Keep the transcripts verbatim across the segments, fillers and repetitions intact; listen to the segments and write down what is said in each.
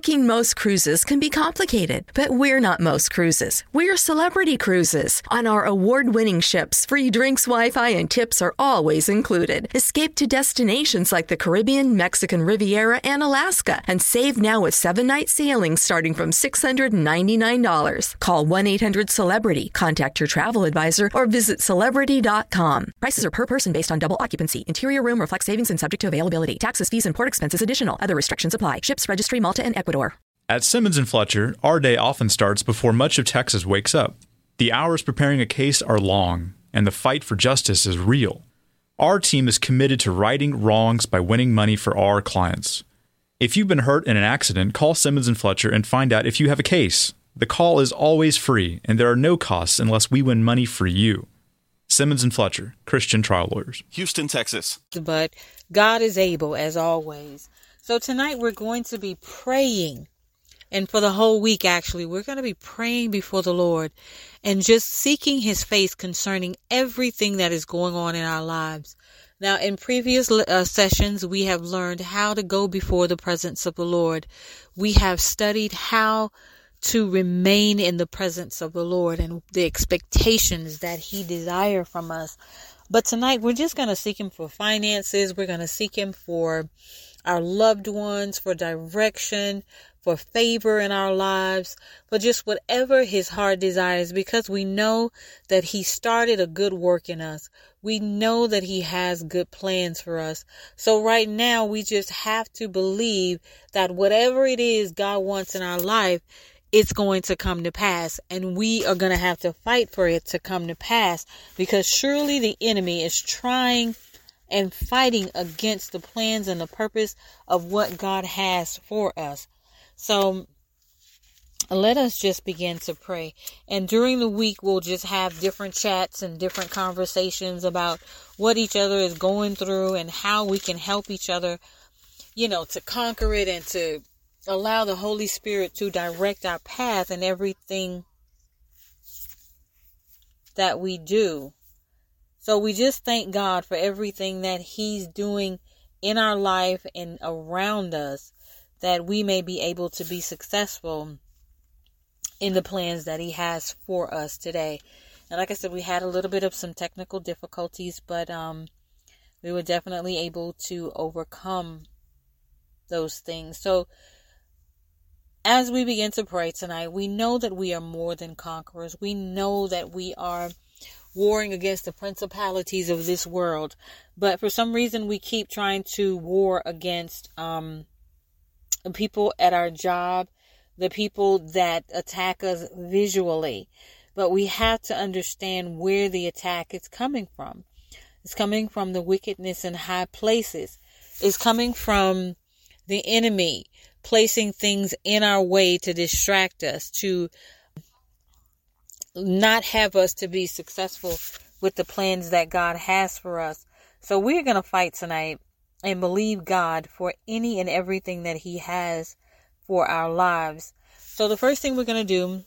Booking most cruises can be complicated, but we're not most cruises. We're Celebrity Cruises. On our award-winning ships, free drinks, Wi-Fi, and tips are always included. Escape to destinations like the Caribbean, Mexican Riviera, and Alaska, and save now with seven-night sailings starting from six hundred ninety-nine dollars. Call one eight hundred celebrity, contact your travel advisor, or visit celebrity dot com. Prices are per person based on double occupancy. Interior room reflects savings and subject to availability. Taxes, fees, and port expenses additional. Other restrictions apply. Ships registry Malta and Ecuador. At Simmons and Fletcher, our day often starts before much of Texas wakes up. The hours preparing a case are long, and the fight for justice is real. Our team is committed to righting wrongs by winning money for our clients. If you've been hurt in an accident, call Simmons and Fletcher and find out if you have a case. The call is always free, and there are no costs unless we win money for you. Simmons and Fletcher, Christian trial lawyers. Houston, Texas. But God is able, as always. So tonight we're going to be praying, and for the whole week, actually, we're going to be praying before the Lord and just seeking his face concerning everything that is going on in our lives. Now, in previous uh, sessions, we have learned how to go before the presence of the Lord. We have studied how to remain in the presence of the Lord and the expectations that he desires from us. But tonight, we're just going to seek him for finances. We're going to seek him for our loved ones, for direction, for favor in our lives, for just whatever his heart desires, because we know that he started a good work in us. We know that he has good plans for us. So right now, we just have to believe that whatever it is God wants in our life, it's going to come to pass, and we are going to have to fight for it to come to pass, because surely the enemy is trying and fighting against the plans and the purpose of what God has for us. So let us just begin to pray. And during the week, we'll just have different chats and different conversations about what each other is going through and how we can help each other, you know, to conquer it and to allow the Holy Spirit to direct our path in everything that we do. So we just thank God for everything that he's doing in our life and around us, that we may be able to be successful in the plans that he has for us today. And like I said, we had a little bit of some technical difficulties, but um, we were definitely able to overcome those things. So as we begin to pray tonight, we know that we are more than conquerors. We know that we are warring against the principalities of this world, but for some reason we keep trying to war against um the people at our job, the people that attack us visually. But we have to understand where the attack is coming from. It's coming from the wickedness in high places. It's coming from the enemy placing things in our way to distract us, to not have us to be successful with the plans that God has for us. So we're going to fight tonight and believe God for any and everything that he has for our lives. So the first thing we're going to do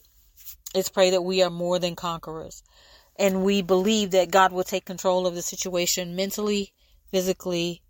is pray that we are more than conquerors, and we believe that God will take control of the situation mentally, physically,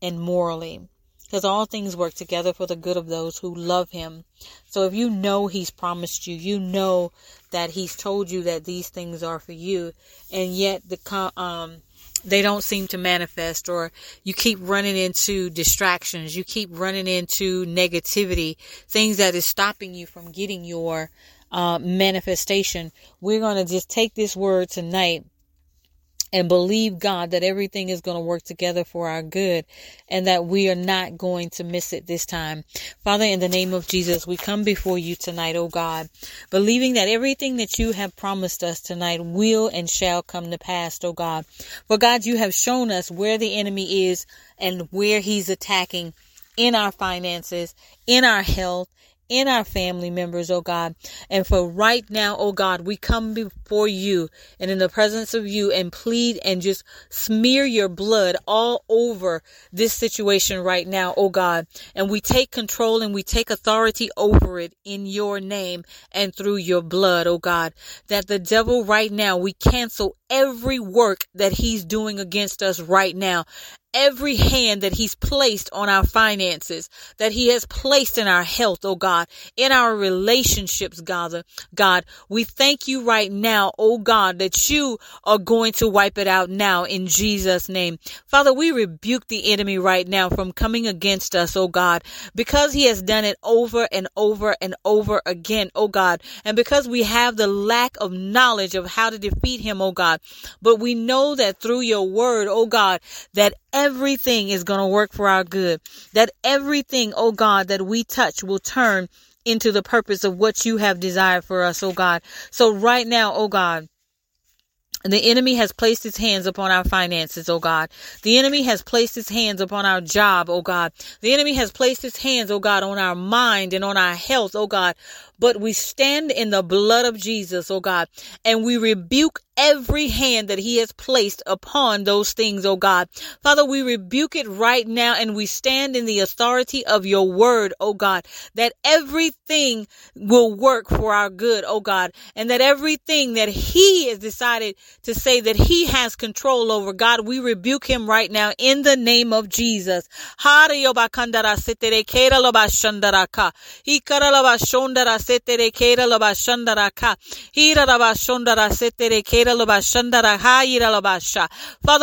and morally, because all things work together for the good of those who love him. So if you know he's promised you, you know that he's told you that these things are for you, and yet the um they don't seem to manifest, or you keep running into distractions, you keep running into negativity, things that is stopping you from getting your uh, manifestation. We're going to just take this word tonight and believe God that everything is going to work together for our good, and that we are not going to miss it this time. Father, in the name of Jesus, we come before you tonight, oh God, believing that everything that you have promised us tonight will and shall come to pass, oh God. For God, you have shown us where the enemy is and where he's attacking in our finances, in our health, in our family members, oh God. And for right now, oh God, we come before you and in the presence of you and plead and just smear your blood all over this situation right now, oh God. And we take control and we take authority over it in your name and through your blood, oh God. That the devil right now, we cancel every work that he's doing against us right now, every hand that he's placed on our finances, that he has placed in our health, oh God, in our relationships, God, God, we thank you right now, oh God, that you are going to wipe it out now in Jesus' name. Father, we rebuke the enemy right now from coming against us, oh God, because he has done it over and over and over again, oh God, and because we have the lack of knowledge of how to defeat him, oh God, but we know that through your word, oh God, that everything is going to work for our good, that everything, oh God, that we touch will turn into the purpose of what you have desired for us, oh God. So right now, oh God, the enemy has placed his hands upon our finances, oh God. The enemy has placed his hands upon our job, oh God. The enemy has placed his hands, oh God, on our mind and on our health, oh God. But we stand in the blood of Jesus, oh God, and we rebuke every hand that he has placed upon those things, oh God. Father, we rebuke it right now, and we stand in the authority of your word, oh God, that everything will work for our good, oh God, and that everything that he has decided to say that he has control over, God, we rebuke him right now in the name of Jesus. Father,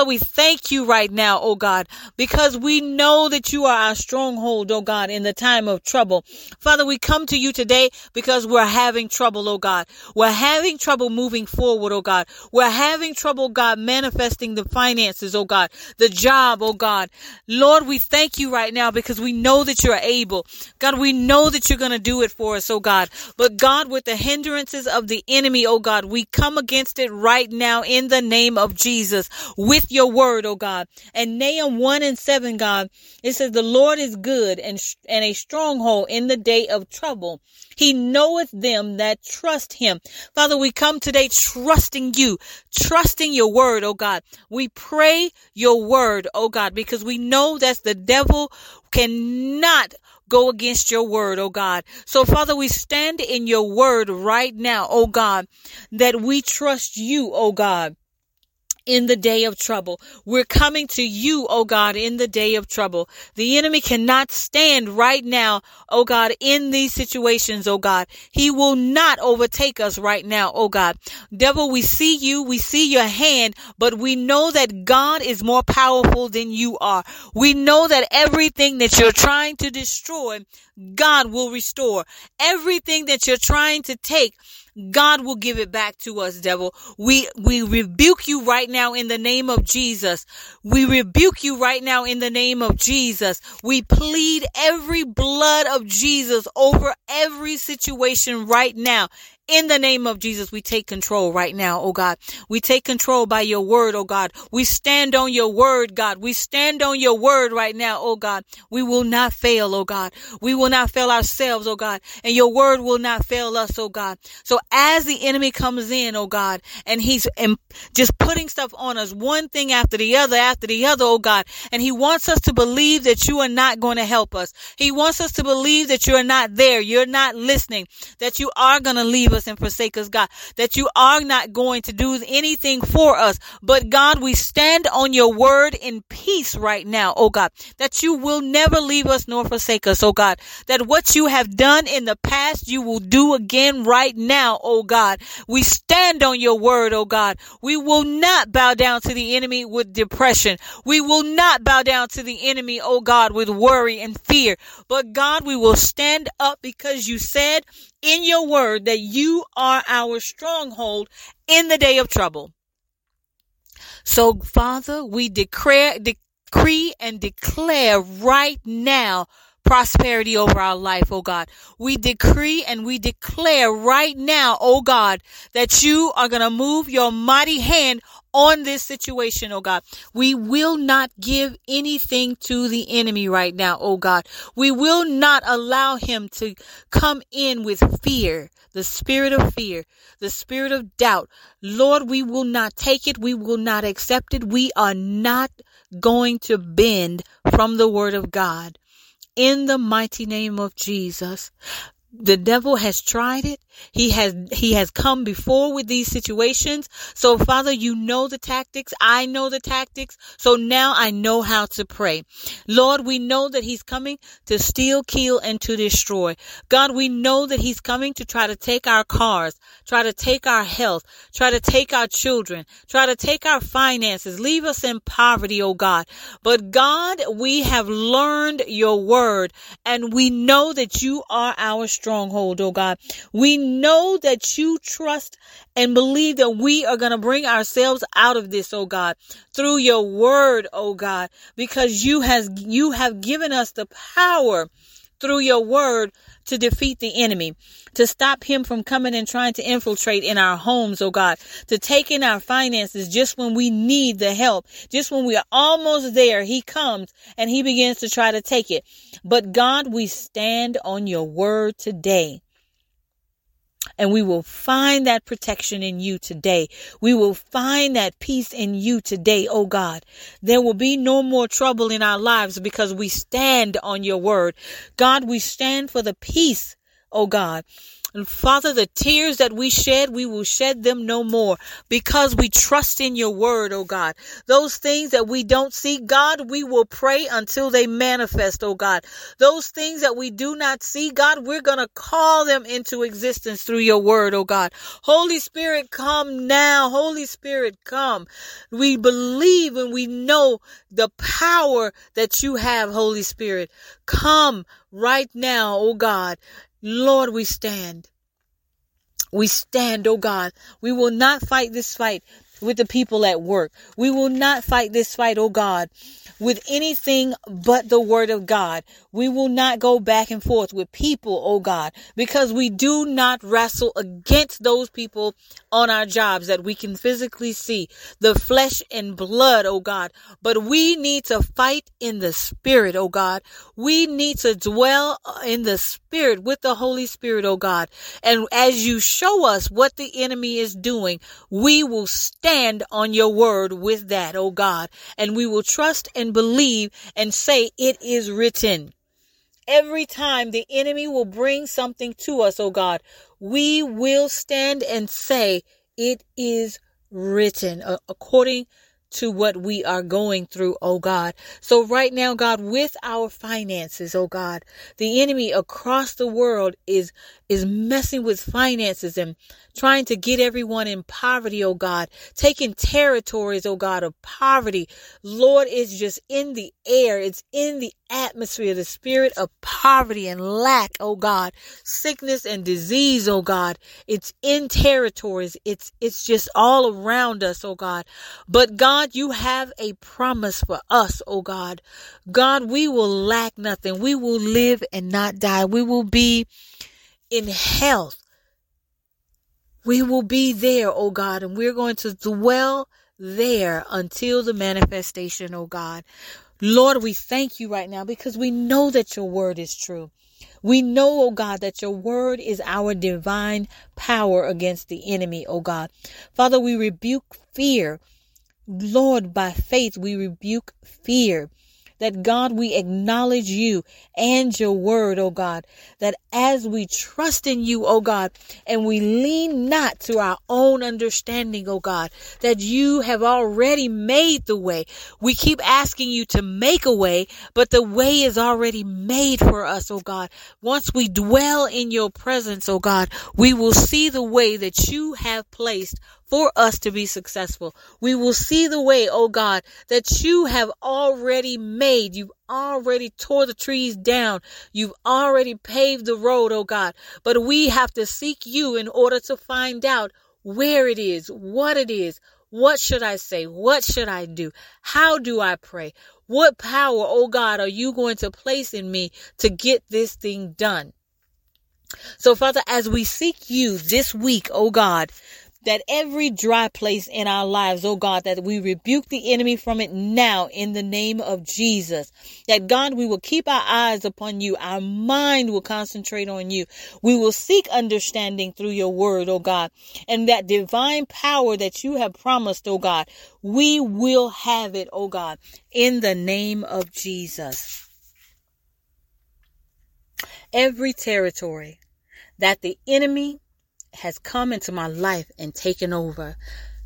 we thank you right now, oh God, because we know that you are our stronghold, oh God, in the time of trouble. Father, we come to you today because we're having trouble, oh God. We're having trouble moving forward, oh God. We're having trouble, God, manifesting the finances, oh God, the job, oh God. Lord, we thank you right now because we know that you're able. God, we know that you're going to do it for us, oh God. But God, with the hindrances of the enemy, oh God, we come against it right now in the name of Jesus with your word, oh God. And Nahum one and seven, God, it says, the Lord is good and, sh- and a stronghold in the day of trouble. He knoweth them that trust him. Father, we come today trusting you, trusting your word, oh God. We pray your word, oh God, because we know that the devil cannot go against your word, oh God. So Father, we stand in your word right now, oh God, that we trust you, oh God, in the day of trouble. We're coming to you, oh God, in the day of trouble. The enemy cannot stand right now, oh God, in these situations, oh God. He will not overtake us right now, oh God. Devil, we see you, we see your hand, but we know that God is more powerful than you are. We know that everything that you're trying to destroy, God will restore. Everything that you're trying to take, God will give it back to us, devil. We we rebuke you right now in the name of Jesus. We rebuke you right now in the name of Jesus. We plead every blood of Jesus over every situation right now. In the name of Jesus, we take control right now, oh God. We take control by your word, oh God. We stand on your word, God. We stand on your word right now, oh God. We will not fail, oh God. We will not fail ourselves, oh God. And your word will not fail us, oh God. So as the enemy comes in, oh God, and he's just putting stuff on us, one thing after the other, after the other, oh God. And he wants us to believe that you are not going to help us. He wants us to believe that you're not there. You're not listening, that you are going to leave us and forsake us, God, that you are not going to do anything for us. But God, we stand on your word in peace right now, oh God, that you will never leave us nor forsake us, oh God, that what you have done in the past, you will do again right now, oh God. We stand on your word, oh God. We will not bow down to the enemy with depression. We will not bow down to the enemy, oh God, with worry and fear. But God, we will stand up because you said in your word that you are our stronghold in the day of trouble. So, Father, we declare, decree and declare right now prosperity over our life, oh God. We decree and we declare right now, oh God, that you are going to move your mighty hand on this situation, oh God. We will not give anything to the enemy right now, oh God. We will not allow him to come in with fear, the spirit of fear, the spirit of doubt. Lord, we will not take it. We will not accept it. We are not going to bend from the word of God. In the mighty name of Jesus. the devil has tried it. He has, he has come before with these situations. So Father, you know the tactics. I know the tactics. So now I know how to pray. Lord, we know that he's coming to steal, kill, and to destroy. God, we know that he's coming to try to take our cars, try to take our health, try to take our children, try to take our finances, leave us in poverty, oh God. But God, we have learned your word and we know that you are our stronghold, oh God. We know that you trust and believe that we are going to bring ourselves out of this, oh God, through your word, oh God, because you has you have given us the power through your word to defeat the enemy, to stop him from coming and trying to infiltrate in our homes, oh God, to take in our finances just when we need the help, just when we are almost there, he comes and he begins to try to take it. But God, we stand on your word today. And we will find that protection in you today. We will find that peace in you today, oh God. There will be no more trouble in our lives because we stand on your word. God, we stand for the peace, oh God. And Father, the tears that we shed, we will shed them no more because we trust in your word, oh God. Those things that we don't see, God, we will pray until they manifest, oh God. Those things that we do not see, God, we're going to call them into existence through your word, oh God. Holy Spirit, come now. Holy Spirit, come. We believe and we know the power that you have, Holy Spirit. Come right now, oh God. Lord, we stand. We stand, oh God. We will not fight this fight with the people at work. We will not fight this fight, oh God, with anything but the word of God. We will not go back and forth with people, oh God, because we do not wrestle against those people on our jobs that we can physically see, the flesh and blood, oh God. But we need to fight in the spirit, oh God. We need to dwell in the spirit with the Holy Spirit, oh God. And as you show us what the enemy is doing, we will stand Stand on your word with that, oh God, and we will trust and believe and say it is written. Every time the enemy will bring something to us, oh God, we will stand and say it is written uh, according to what we are going through, oh God. So right now, God, with our finances, oh God, the enemy across the world is is messing with finances and trying to get everyone in poverty, oh God, taking territories, oh God, of poverty. Lord, it's just in the air. It's in the atmosphere, the spirit of poverty and lack, oh God, sickness and disease, oh God. It's in territories. It's, it's just all around us, oh God. But God, you have a promise for us, oh God. God, we will lack nothing. We will live and not die. We will be in health. We will be there, oh God, and we're going to dwell there until the manifestation, oh God. Lord, we thank you right now because we know that your word is true. We know, oh God, that your word is our divine power against the enemy, oh God. Father, we rebuke fear. Lord, by faith, we rebuke fear. That God, we acknowledge you and your word, oh God, that as we trust in you, oh God, and we lean not to our own understanding, oh God, that you have already made the way. We keep asking you to make a way, but the way is already made for us, oh God. Once we dwell in your presence, oh God, we will see the way that you have placed for us to be successful. We will see the way, oh God, that you have already made. You've already tore the trees down. You've already paved the road, oh God. But we have to seek you in order to find out where it is, what it is. What should I say? What should I do? How do I pray? What power, oh God, are you going to place in me to get this thing done? So, Father, as we seek you this week, oh God, that every dry place in our lives, oh God, that we rebuke the enemy from it now in the name of Jesus. That God, we will keep our eyes upon you. Our mind will concentrate on you. We will seek understanding through your word, oh God. And that divine power that you have promised, oh God, we will have it, oh God, in the name of Jesus. Every territory, that the enemy has come into my life and taken over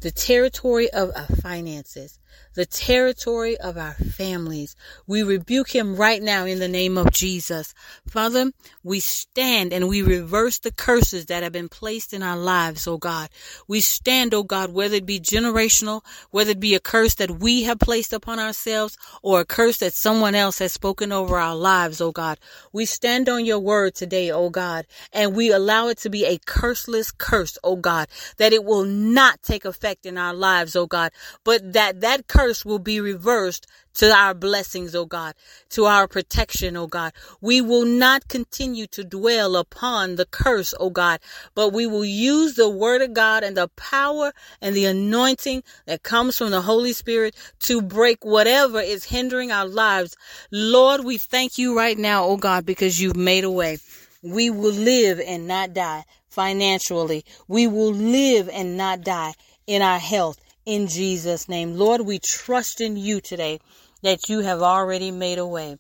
the territory of our finances, the territory of our families. We rebuke him right now in the name of Jesus. Father, we stand and we reverse the curses that have been placed in our lives, oh God. We stand, oh God, whether it be generational, whether it be a curse that we have placed upon ourselves or a curse that someone else has spoken over our lives, oh God. We stand on your word today, oh God, and we allow it to be a curseless curse, oh God, that it will not take effect in our lives, oh God, but that that curse will be reversed to our blessings, oh God, to our protection, oh God. We will not continue to dwell upon the curse, oh God, but we will use the word of God and the power and the anointing that comes from the Holy Spirit to break whatever is hindering our lives. Lord, we thank you right now, oh God, because you've made a way. We will live and not die financially. We will live and not die in our health. In Jesus' name, Lord, we trust in you today that you have already made a way.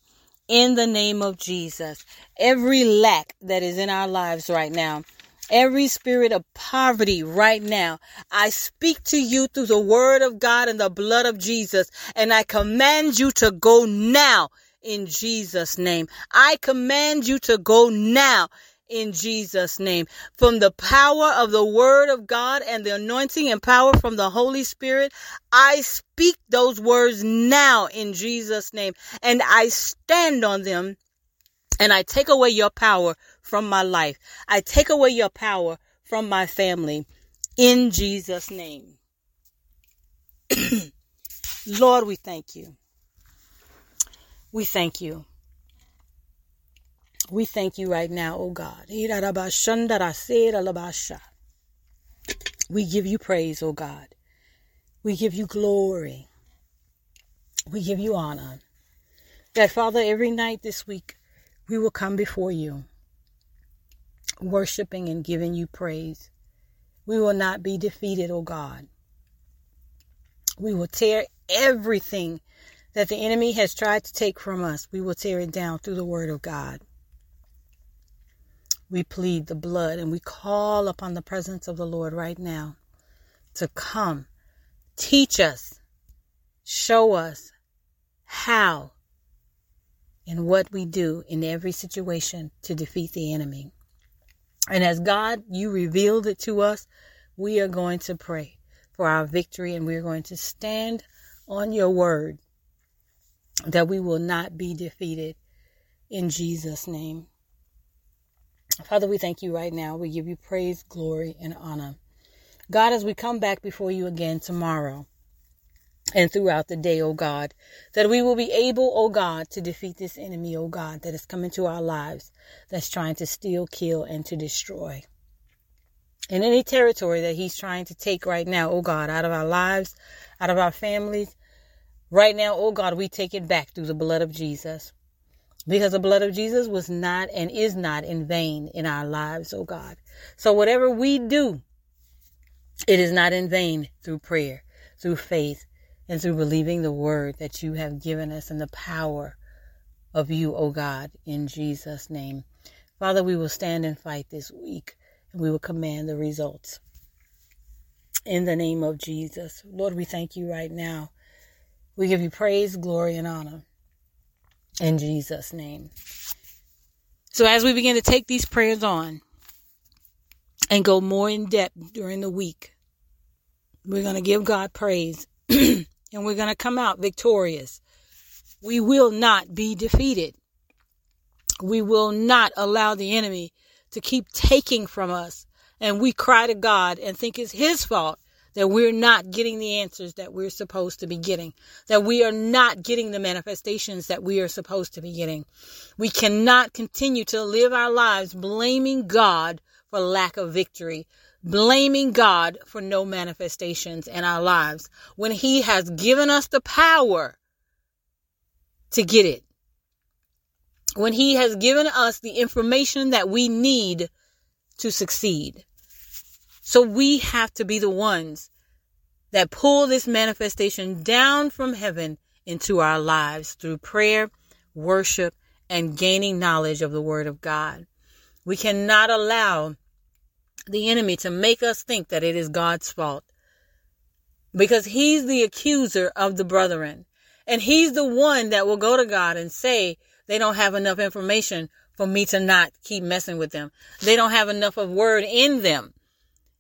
In the name of Jesus, every lack that is in our lives right now, every spirit of poverty right now, I speak to you through the word of God and the blood of Jesus, and I command you to go now in Jesus' name. I command you to go now. In Jesus' name, from the power of the word of God and the anointing and power from the Holy Spirit, I speak those words now in Jesus' name, and I stand on them, and I take away your power from my life. I take away your power from my family in Jesus' name. Lord, we thank you. We thank you. We thank you right now, oh God. We give you praise, oh God. We give you glory. We give you honor. That, Father, every night this week, we will come before you, worshiping and giving you praise. We will not be defeated, oh God. We will tear everything that the enemy has tried to take from us. We will tear it down through the word of God. We plead the blood and we call upon the presence of the Lord right now to come. Teach us, show us how and what we do in every situation to defeat the enemy. And as God, you revealed it to us, we are going to pray for our victory, and we're going to stand on your word that we will not be defeated in Jesus' name. Father, we thank you right now. We give you praise, glory, and honor. God, as we come back before you again tomorrow and throughout the day, oh God, that we will be able, oh God, to defeat this enemy, oh God, that has come into our lives, that's trying to steal, kill, and to destroy. In any territory that he's trying to take right now, oh God, out of our lives, out of our families, right now, oh God, we take it back through the blood of Jesus. Because the blood of Jesus was not and is not in vain in our lives, oh God. So whatever we do, it is not in vain through prayer, through faith, and through believing the word that you have given us and the power of you, oh God, in Jesus' name. Father, we will stand and fight this week, and we will command the results. In the name of Jesus, Lord, we thank you right now. We give you praise, glory, and honor. In Jesus' name. So as we begin to take these prayers on and go more in depth during the week, we're going to give God praise and we're going to come out victorious. We will not be defeated. We will not allow the enemy to keep taking from us. And we cry to God and think it's his fault that we're not getting the answers that we're supposed to be getting, that we are not getting the manifestations that we are supposed to be getting. We cannot continue to live our lives blaming God for lack of victory, blaming God for no manifestations in our lives, when he has given us the power to get it, when he has given us the information that we need to succeed. So we have to be the ones that pull this manifestation down from heaven into our lives through prayer, worship, and gaining knowledge of the word of God. We cannot allow the enemy to make us think that it is God's fault, because he's the accuser of the brethren. And he's the one that will go to God and say, they don't have enough information for me to not keep messing with them. They don't have enough of word in them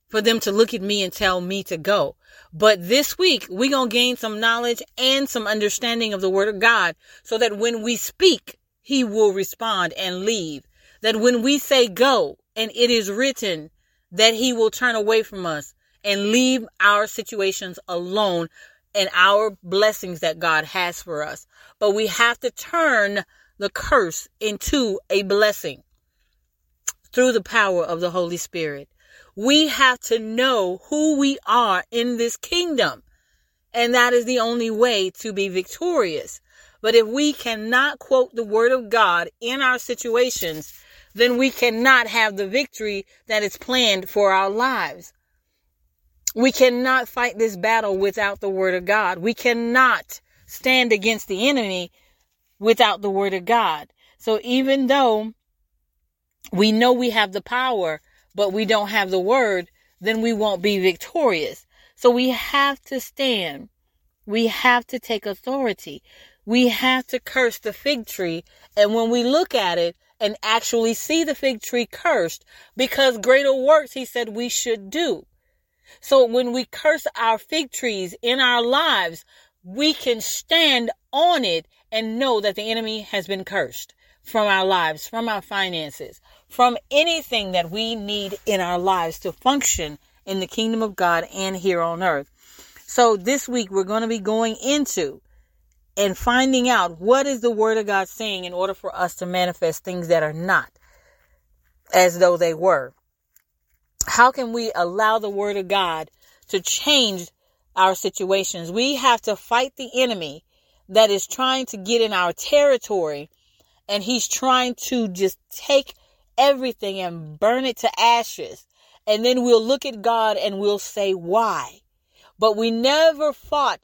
for them to look at me and tell me to go. But this week, we're going to gain some knowledge and some understanding of the word of God, so that when we speak, he will respond and leave. That when we say go, and it is written, that he will turn away from us and leave our situations alone and our blessings that God has for us. But we have to turn the curse into a blessing through the power of the Holy Spirit. We have to know who we are in this kingdom. And that is the only way to be victorious. But if we cannot quote the word of God in our situations, then we cannot have the victory that is planned for our lives. We cannot fight this battle without the word of God. We cannot stand against the enemy without the word of God. So even though we know we have the power, but we don't have the word, then we won't be victorious. So we have to stand. We have to take authority. We have to curse the fig tree. And when we look at it and actually see the fig tree cursed, because greater works he said we should do. So when we curse our fig trees in our lives, we can stand on it and know that the enemy has been cursed from our lives, from our finances, from anything that we need in our lives to function in the kingdom of God and here on earth. So this week we're going to be going into and finding out what is the word of God saying in order for us to manifest things that are not as though they were. How can we allow the word of God to change our situations? We have to fight the enemy that is trying to get in our territory, and he's trying to just take everything and burn it to ashes. And then we'll look at God and we'll say, why? But we never fought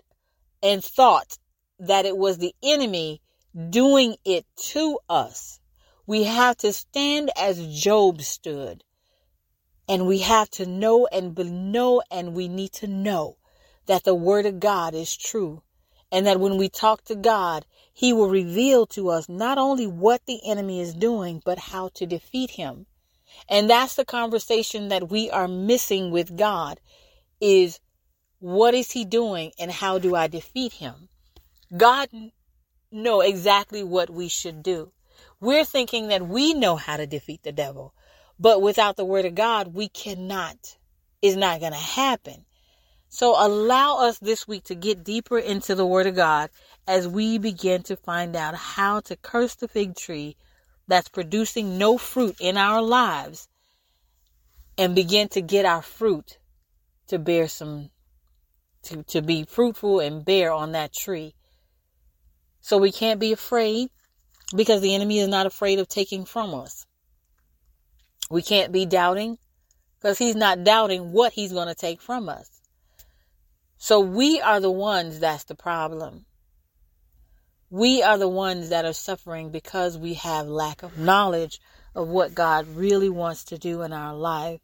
and thought that it was the enemy doing it to us. We have to stand as Job stood. And we have to know and know, and we need to know that the word of God is true. And that when we talk to God, he will reveal to us not only what the enemy is doing, but how to defeat him. And that's the conversation that we are missing with God, is what is he doing and how do I defeat him? God knows exactly what we should do. We're thinking that we know how to defeat the devil. But without the word of God, we cannot. It's not going to happen. So allow us this week to get deeper into the word of God as we begin to find out how to curse the fig tree that's producing no fruit in our lives, and begin to get our fruit to bear some, to, to be fruitful and bear on that tree. So we can't be afraid, because the enemy is not afraid of taking from us. We can't be doubting, because he's not doubting what he's going to take from us. So we are the ones that's the problem. We are the ones that are suffering because we have lack of knowledge of what God really wants to do in our life.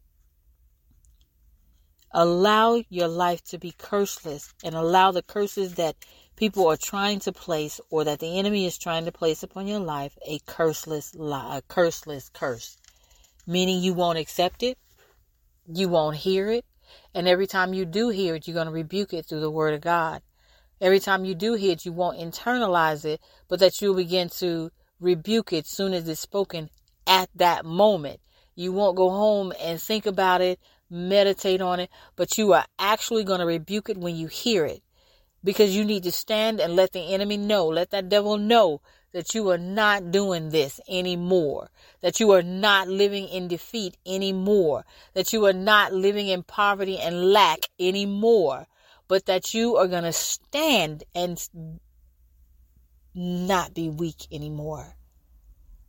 Allow your life to be curseless, and allow the curses that people are trying to place, or that the enemy is trying to place upon your life, a curseless, a curseless curse. Meaning you won't accept it, you won't hear it, and every time you do hear it, you're going to rebuke it through the word of God. Every time you do hear it, you won't internalize it, but that you'll begin to rebuke it soon as it's spoken at that moment. You won't go home and think about it, meditate on it, but you are actually going to rebuke it when you hear it, because you need to stand and let the enemy know, let that devil know, that you are not doing this anymore, that you are not living in defeat anymore, that you are not living in poverty and lack anymore, but that you are going to stand and not be weak anymore,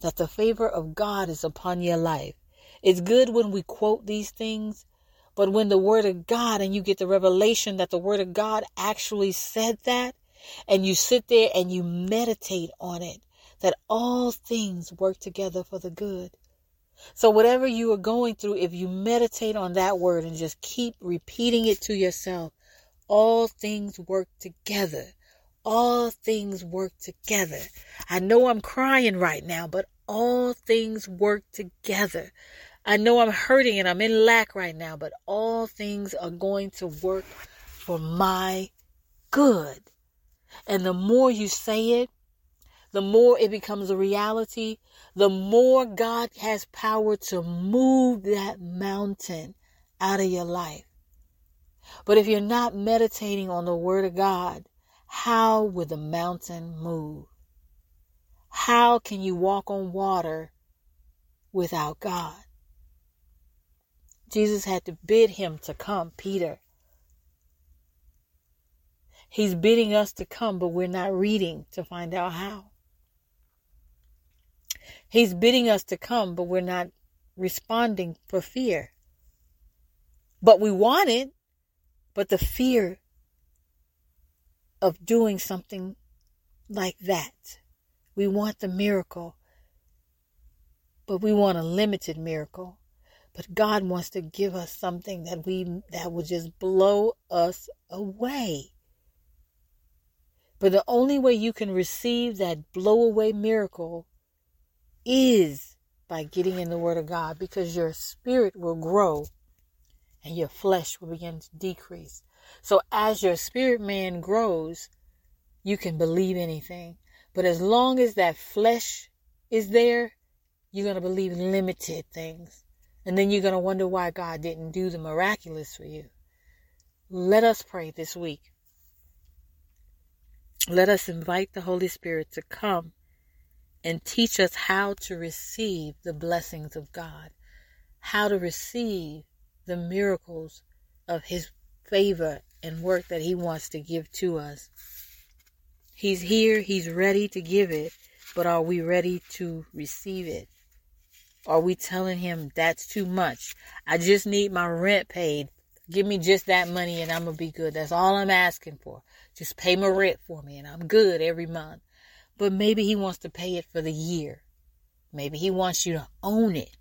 that the favor of God is upon your life. It's good when we quote these things, but when the word of God, and you get the revelation that the word of God actually said that, and you sit there and you meditate on it, that all things work together for the good. So whatever you are going through, if you meditate on that word and just keep repeating it to yourself, all things work together. All things work together. I know I'm crying right now, but all things work together. I know I'm hurting and I'm in lack right now, but all things are going to work for my good. And the more you say it, the more it becomes a reality, the more God has power to move that mountain out of your life. But if you're not meditating on the word of God, how will the mountain move? How can you walk on water without God? Jesus had to bid him to come, Peter. He's bidding us to come, but we're not reading to find out how. He's bidding us to come, but we're not responding for fear. But we want it, but the fear of doing something like that. We want the miracle, but we want a limited miracle. But God wants to give us something that we that will just blow us away. But the only way you can receive that blow away miracle is by getting in the Word of God, because your spirit will grow and your flesh will begin to decrease. So as your spirit man grows, you can believe anything. But as long as that flesh is there, you're going to believe limited things. And then you're going to wonder why God didn't do the miraculous for you. Let us pray this week. Let us invite the Holy Spirit to come and teach us how to receive the blessings of God, how to receive the miracles of His favor and work that He wants to give to us. He's here. He's ready to give it. But are we ready to receive it? Are we telling Him that's too much? I just need my rent paid. Give me just that money and I'm going to be good. That's all I'm asking for. Just pay my rent for me and I'm good every month. But maybe He wants to pay it for the year. Maybe He wants you to own it.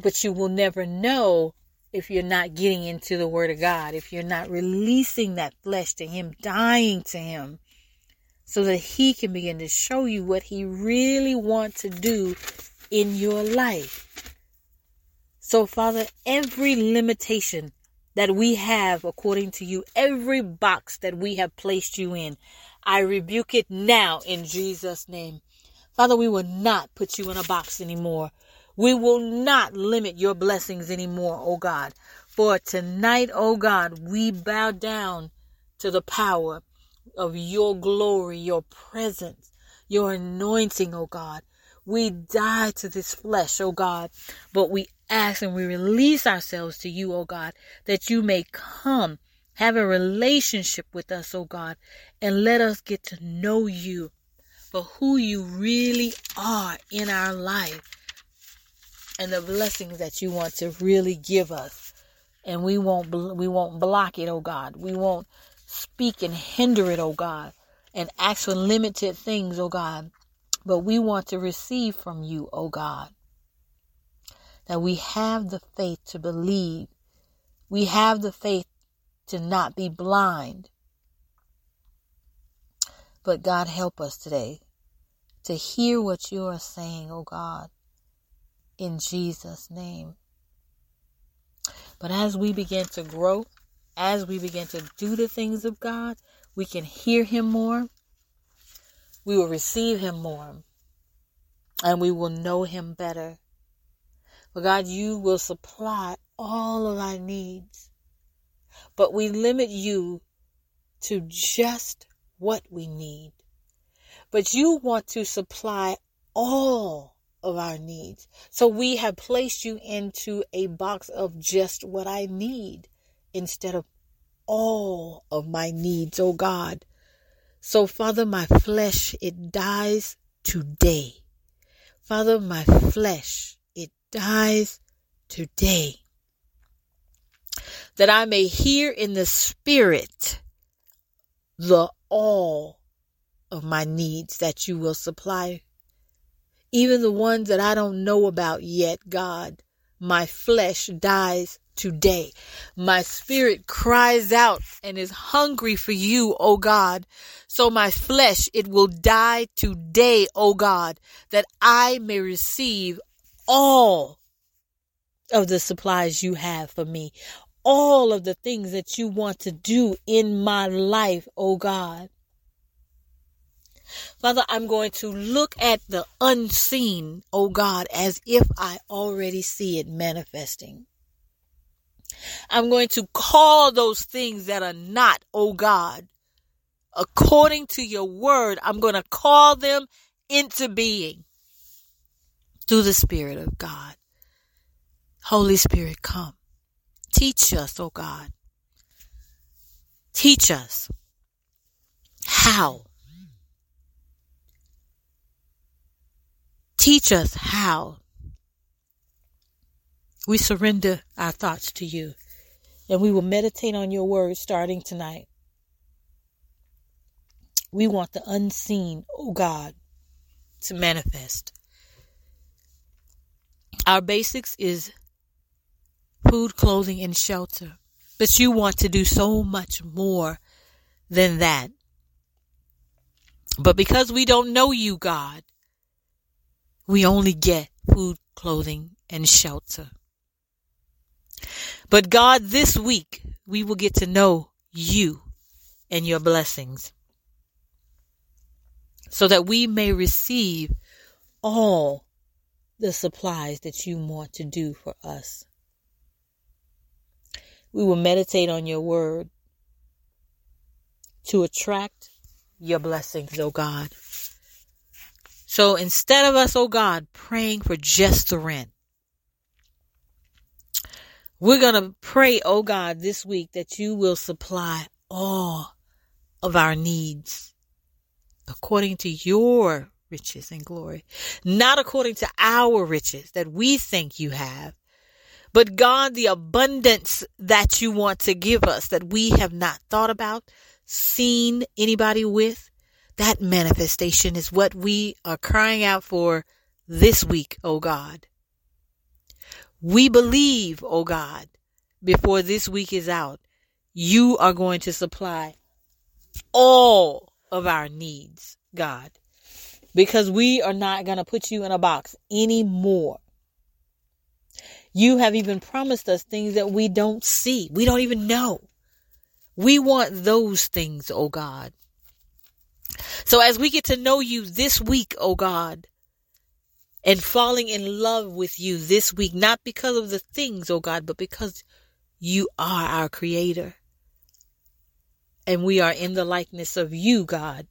But you will never know if you're not getting into the Word of God, if you're not releasing that flesh to Him, dying to Him, so that He can begin to show you what He really wants to do in your life. So, Father, every limitation that we have according to You, every box that we have placed You in, I rebuke it now in Jesus' name. Father, we will not put You in a box anymore. We will not limit Your blessings anymore, oh God. For tonight, oh God, we bow down to the power of Your glory, Your presence, Your anointing, oh God. We die to this flesh, oh God, but we ask and we release ourselves to You, oh God, that You may come, have a relationship with us, oh God, and let us get to know You for who You really are in our life and the blessings that You want to really give us. And we won't, we won't block it, oh God. We won't speak and hinder it, oh God, and ask for limited things, oh God. But we want to receive from You, O God, that we have the faith to believe. We have the faith to not be blind. But God, help us today to hear what You are saying, O God, in Jesus' name. But as we begin to grow, as we begin to do the things of God, we can hear Him more. We will receive Him more and we will know Him better. But God, You will supply all of our needs, but we limit You to just what we need. But You want to supply all of our needs. So we have placed You into a box of just what I need instead of all of my needs, oh God. So, Father, my flesh, it dies today. Father, my flesh, it dies today. That I may hear in the Spirit the all of my needs that You will supply even the ones that I don't know about yet, God. My flesh dies today. My spirit cries out and is hungry for you, O God. So my flesh, it will die today, O God, that I may receive all of the supplies you have for me. All of the things that you want to do in my life, O God. Father, I'm going to look at the unseen, O God, as if I already see it manifesting. I'm going to call those things that are not, O God, according to your word. I'm going to call them into being through the Spirit of God. Holy Spirit, come. Teach us, O God. Teach us how. Teach us how we surrender our thoughts to you, and we will meditate on your word starting tonight. We want the unseen, oh God, to manifest. Our basics is food, clothing, and shelter, but you want to do so much more than that. But because we don't know you, God, we only get food, clothing, and shelter. But God, this week, we will get to know you and your blessings so that we may receive all the supplies that you want to do for us. We will meditate on your word to attract your blessings, oh God. So instead of us, oh God, praying for just the rent, we're going to pray, oh God, this week that you will supply all of our needs according to your riches and glory, not according to our riches that we think you have, but God, the abundance that you want to give us that we have not thought about, seen anybody with. That manifestation is what we are crying out for this week, O God. We believe, O God, before this week is out, you are going to supply all of our needs, God, because we are not going to put you in a box anymore. You have even promised us things that we don't see. We don't even know. We want those things, O God. So as we get to know you this week, oh God, and falling in love with you this week, not because of the things, oh God, but because you are our creator and we are in the likeness of you, God.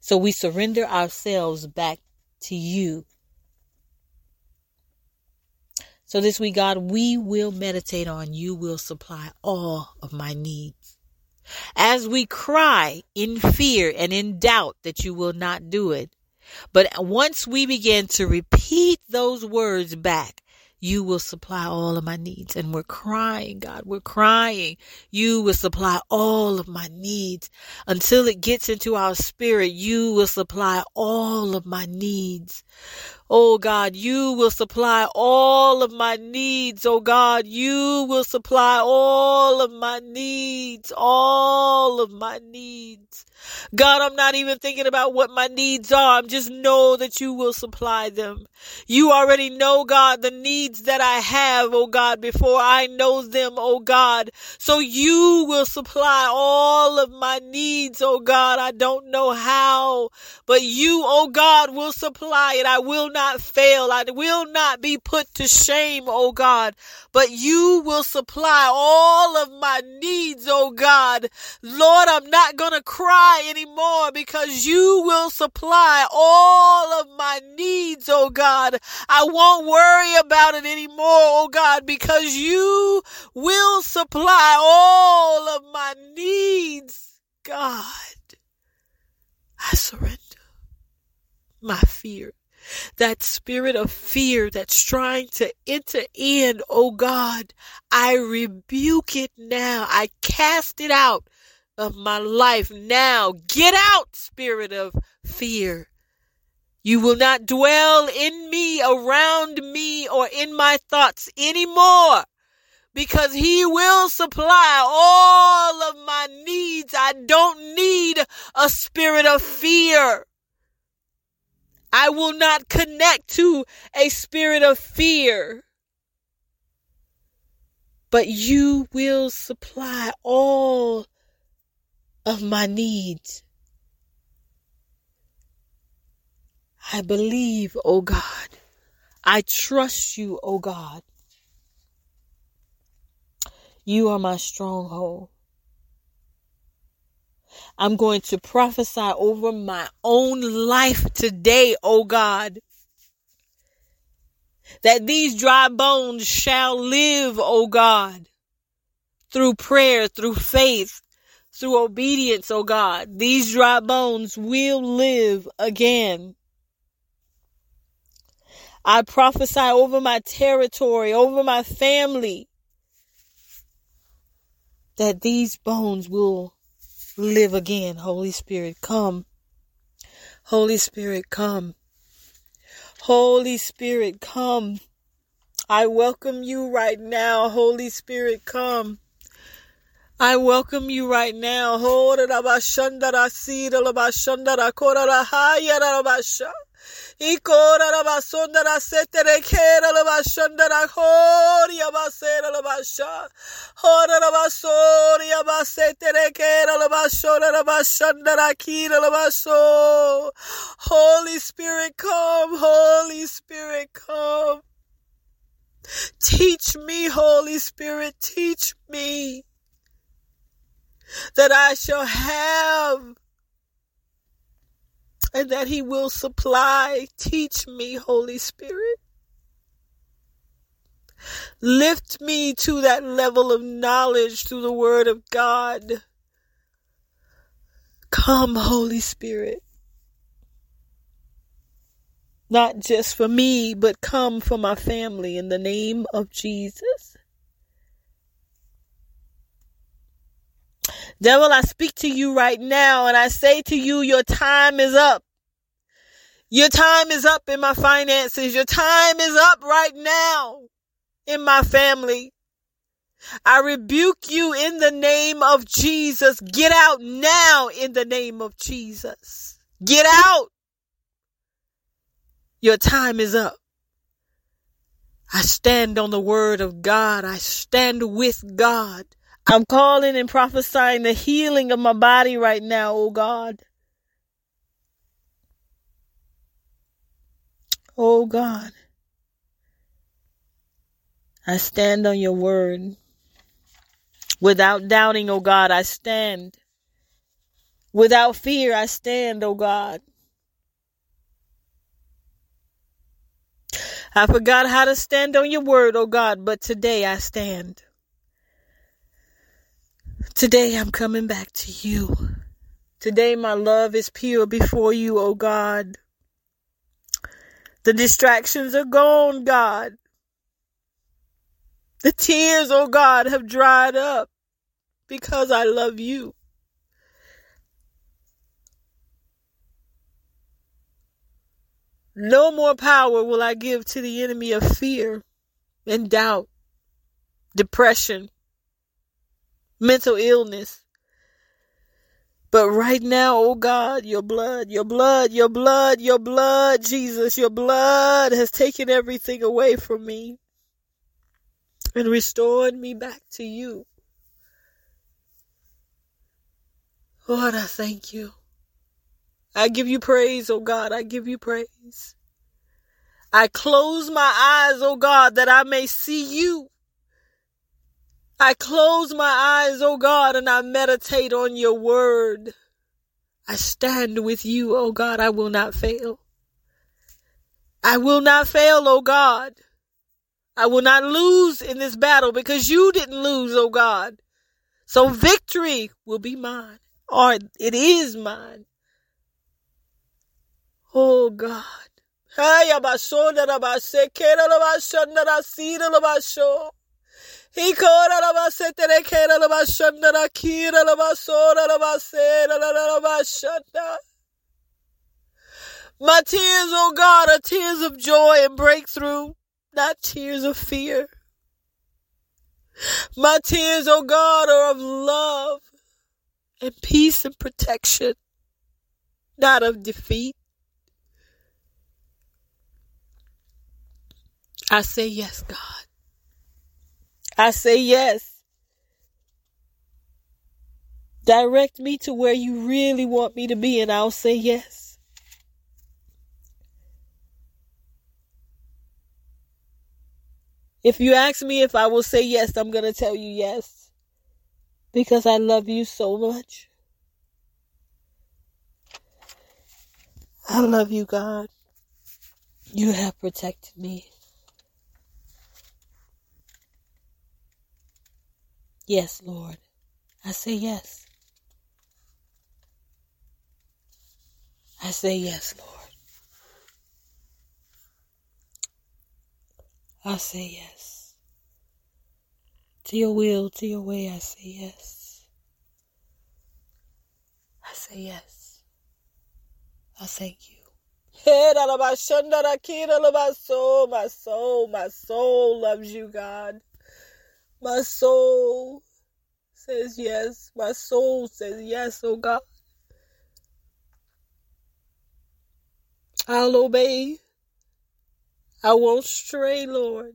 So we surrender ourselves back to you. So this week, God, we will meditate on you will supply all of my needs. As we cry in fear and in doubt that you will not do it. But once we begin to repeat those words back, you will supply all of my needs. And we're crying, God, we're crying. You will supply all of my needs until it gets into our spirit. You will supply all of my needs. Oh God, you will supply all of my needs. Oh God, you will supply all of my needs, all of my needs. God, I'm not even thinking about what my needs are. I'm just know that you will supply them. You already know, God, the needs that I have, oh God, before I know them, oh God. So you will supply all of my needs, oh God. I don't know how, but you, oh God, will supply it. I will not fail. I will not be put to shame, oh God, but you will supply all of my needs, oh God. Lord, I'm not going to cry anymore because you will supply all of my needs, oh God. I won't worry about it anymore, oh God, because you will supply all of my needs, God. I surrender my fear. That spirit of fear that's trying to enter in, oh God, I rebuke it now. I cast it out of my life now. Get out, spirit of fear. You will not dwell in me, around me, or in my thoughts anymore, because he will supply all of my needs. I don't need a spirit of fear. I will not connect to a spirit of fear. But you will supply all of my needs. I believe, O God. I trust you, O God. You are my stronghold. I'm going to prophesy over my own life today, O God, that these dry bones shall live, O God, through prayer, through faith, through obedience, O God. These dry bones will live again. I prophesy over my territory, over my family, that these bones will live again. Holy Spirit, come. Holy Spirit, come. Holy Spirit, come. I welcome you right now. Holy Spirit, come. I welcome you right now. Holy Spirit, come. Holy Spirit, come. Teach me, Holy Spirit, teach me that I shall have and that he will supply. Teach me, Holy Spirit. Lift me to that level of knowledge through the word of God. Come, Holy Spirit. Not just for me, but come for my family in the name of Jesus. Devil, I speak to you right now and I say to you, your time is up. Your time is up in my finances. Your time is up right now in my family. I rebuke you in the name of Jesus. Get out now in the name of Jesus. Get out. Your time is up. I stand on the word of God. I stand with God. I'm calling and prophesying the healing of my body right now, oh God. Oh God. I stand on your word. Without doubting, oh God, I stand. Without fear, I stand, oh God. I forgot how to stand on your word, oh God, but today I stand. Today I'm coming back to you. Today my love is pure before you, O God. The distractions are gone, God. The tears, O God, have dried up because I love you. No more power will I give to the enemy of fear and doubt, depression, mental illness. But right now, oh God, your blood, your blood, your blood, your blood, Jesus, your blood has taken everything away from me and restored me back to you. Lord, I thank you. I give you praise, oh God, I give you praise. I close my eyes, oh God, that I may see you. I close my eyes, O God, and I meditate on your word. I stand with you, O God. I will not fail. I will not fail, O God. I will not lose in this battle because you didn't lose, O God. So victory will be mine, or it is mine. Oh God. He called My tears, oh God, are tears of joy and breakthrough, not tears of fear. My tears, oh God, are of love and peace and protection, not of defeat. I say yes, God. I say yes. Direct me to where you really want me to be, and I'll say yes. If you ask me if I will say yes, I'm going to tell you yes, because I love you so much. I love you, God. You have protected me. Yes, Lord. I say yes. I say yes, Lord. I say yes. To your will, to your way, I say yes. I say yes. I thank you. My soul, my soul, my soul loves you, God. My soul says yes. My soul says yes, oh God. I'll obey. I won't stray, Lord.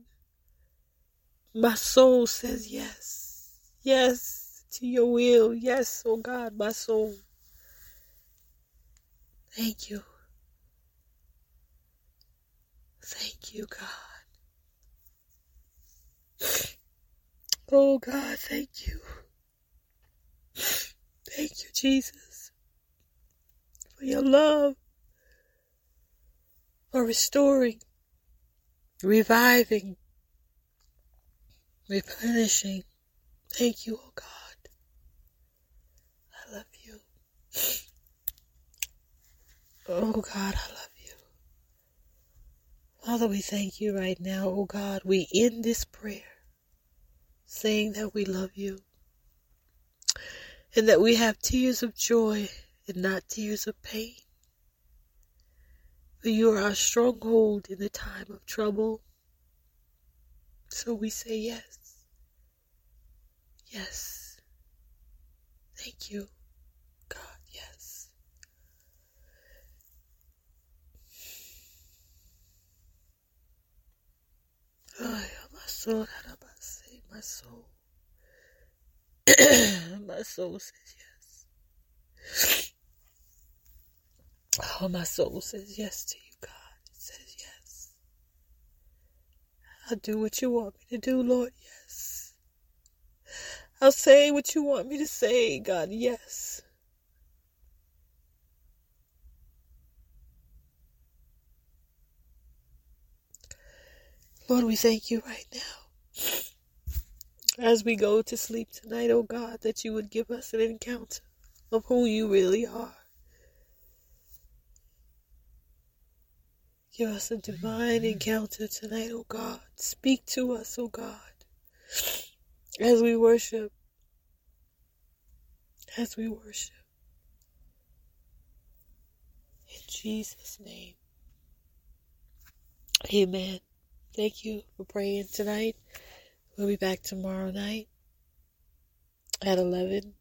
My soul says yes. Yes to your will. Yes, oh God, my soul. Thank you. Thank you, God. Oh God, thank you. Thank you, Jesus, for your love. For restoring, reviving, replenishing. Thank you, oh God. I love you. Oh God, I love you. Father, we thank you right now, oh God. We end this prayer saying that we love you and that we have tears of joy and not tears of pain. For you are our stronghold in the time of trouble. So we say yes. Yes. Thank you, God, yes. Oh, my soul, my soul. My soul says yes. Oh, my soul says yes to you, God. It says yes. I'll do what you want me to do, Lord, yes. I'll say what you want me to say, God, yes. Lord, we thank you right now. As we go to sleep tonight, oh God, that you would give us an encounter of who you really are. Give us a divine encounter tonight, oh God. Speak to us, oh God, as we worship, as we worship. In Jesus' name, amen. Thank you for praying tonight. We'll be back tomorrow night at eleven.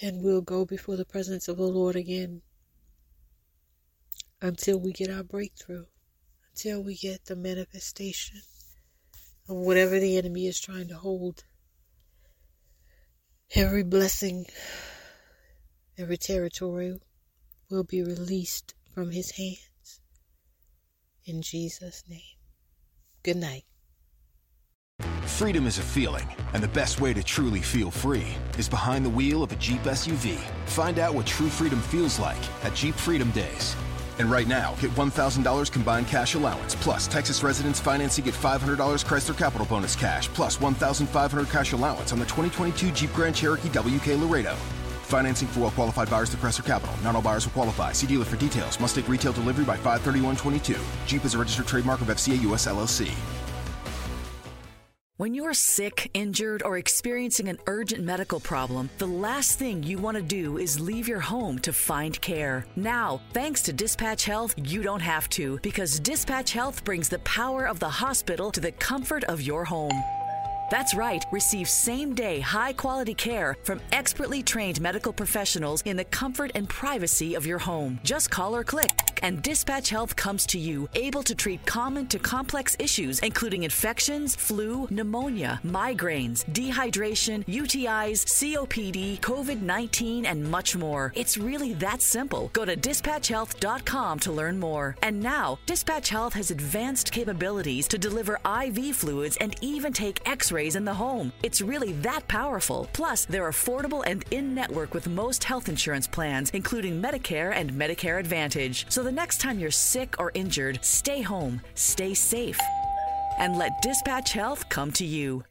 And we'll go before the presence of the Lord again. Until we get our breakthrough, until we get the manifestation of whatever the enemy is trying to hold. Every blessing, every territory will be released from his hands. In Jesus' name. Good night. Freedom is a feeling, and the best way to truly feel free is behind the wheel of a Jeep S U V. Find out what true freedom feels like at Jeep Freedom Days. And right now, get one thousand dollars combined cash allowance, plus Texas residents financing at five hundred dollars Chrysler Capital Bonus Cash, plus one thousand five hundred dollars cash allowance on the twenty twenty-two Jeep Grand Cherokee W K Laredo. Financing for well-qualified buyers through Chrysler Capital. Not all buyers will qualify. See dealer for details. Must take retail delivery by five thirty-one twenty-two. Jeep is a registered trademark of F C A U S L L C. When you're sick, injured, or experiencing an urgent medical problem, the last thing you want to do is leave your home to find care. Now, thanks to Dispatch Health, you don't have to, because Dispatch Health brings the power of the hospital to the comfort of your home. That's right. Receive same-day, high-quality care from expertly trained medical professionals in the comfort and privacy of your home. Just call or click, and Dispatch Health comes to you, able to treat common to complex issues, including infections, flu, pneumonia, migraines, dehydration, U T Is, C O P D, COVID nineteen, and much more. It's really that simple. Go to dispatch health dot com to learn more. And now, Dispatch Health has advanced capabilities to deliver I V fluids and even take x-rays in the home. It's really that powerful. Plus, they're affordable and in-network with most health insurance plans, including Medicare and Medicare Advantage. So the next time you're sick or injured, stay home, stay safe, and let Dispatch Health come to you.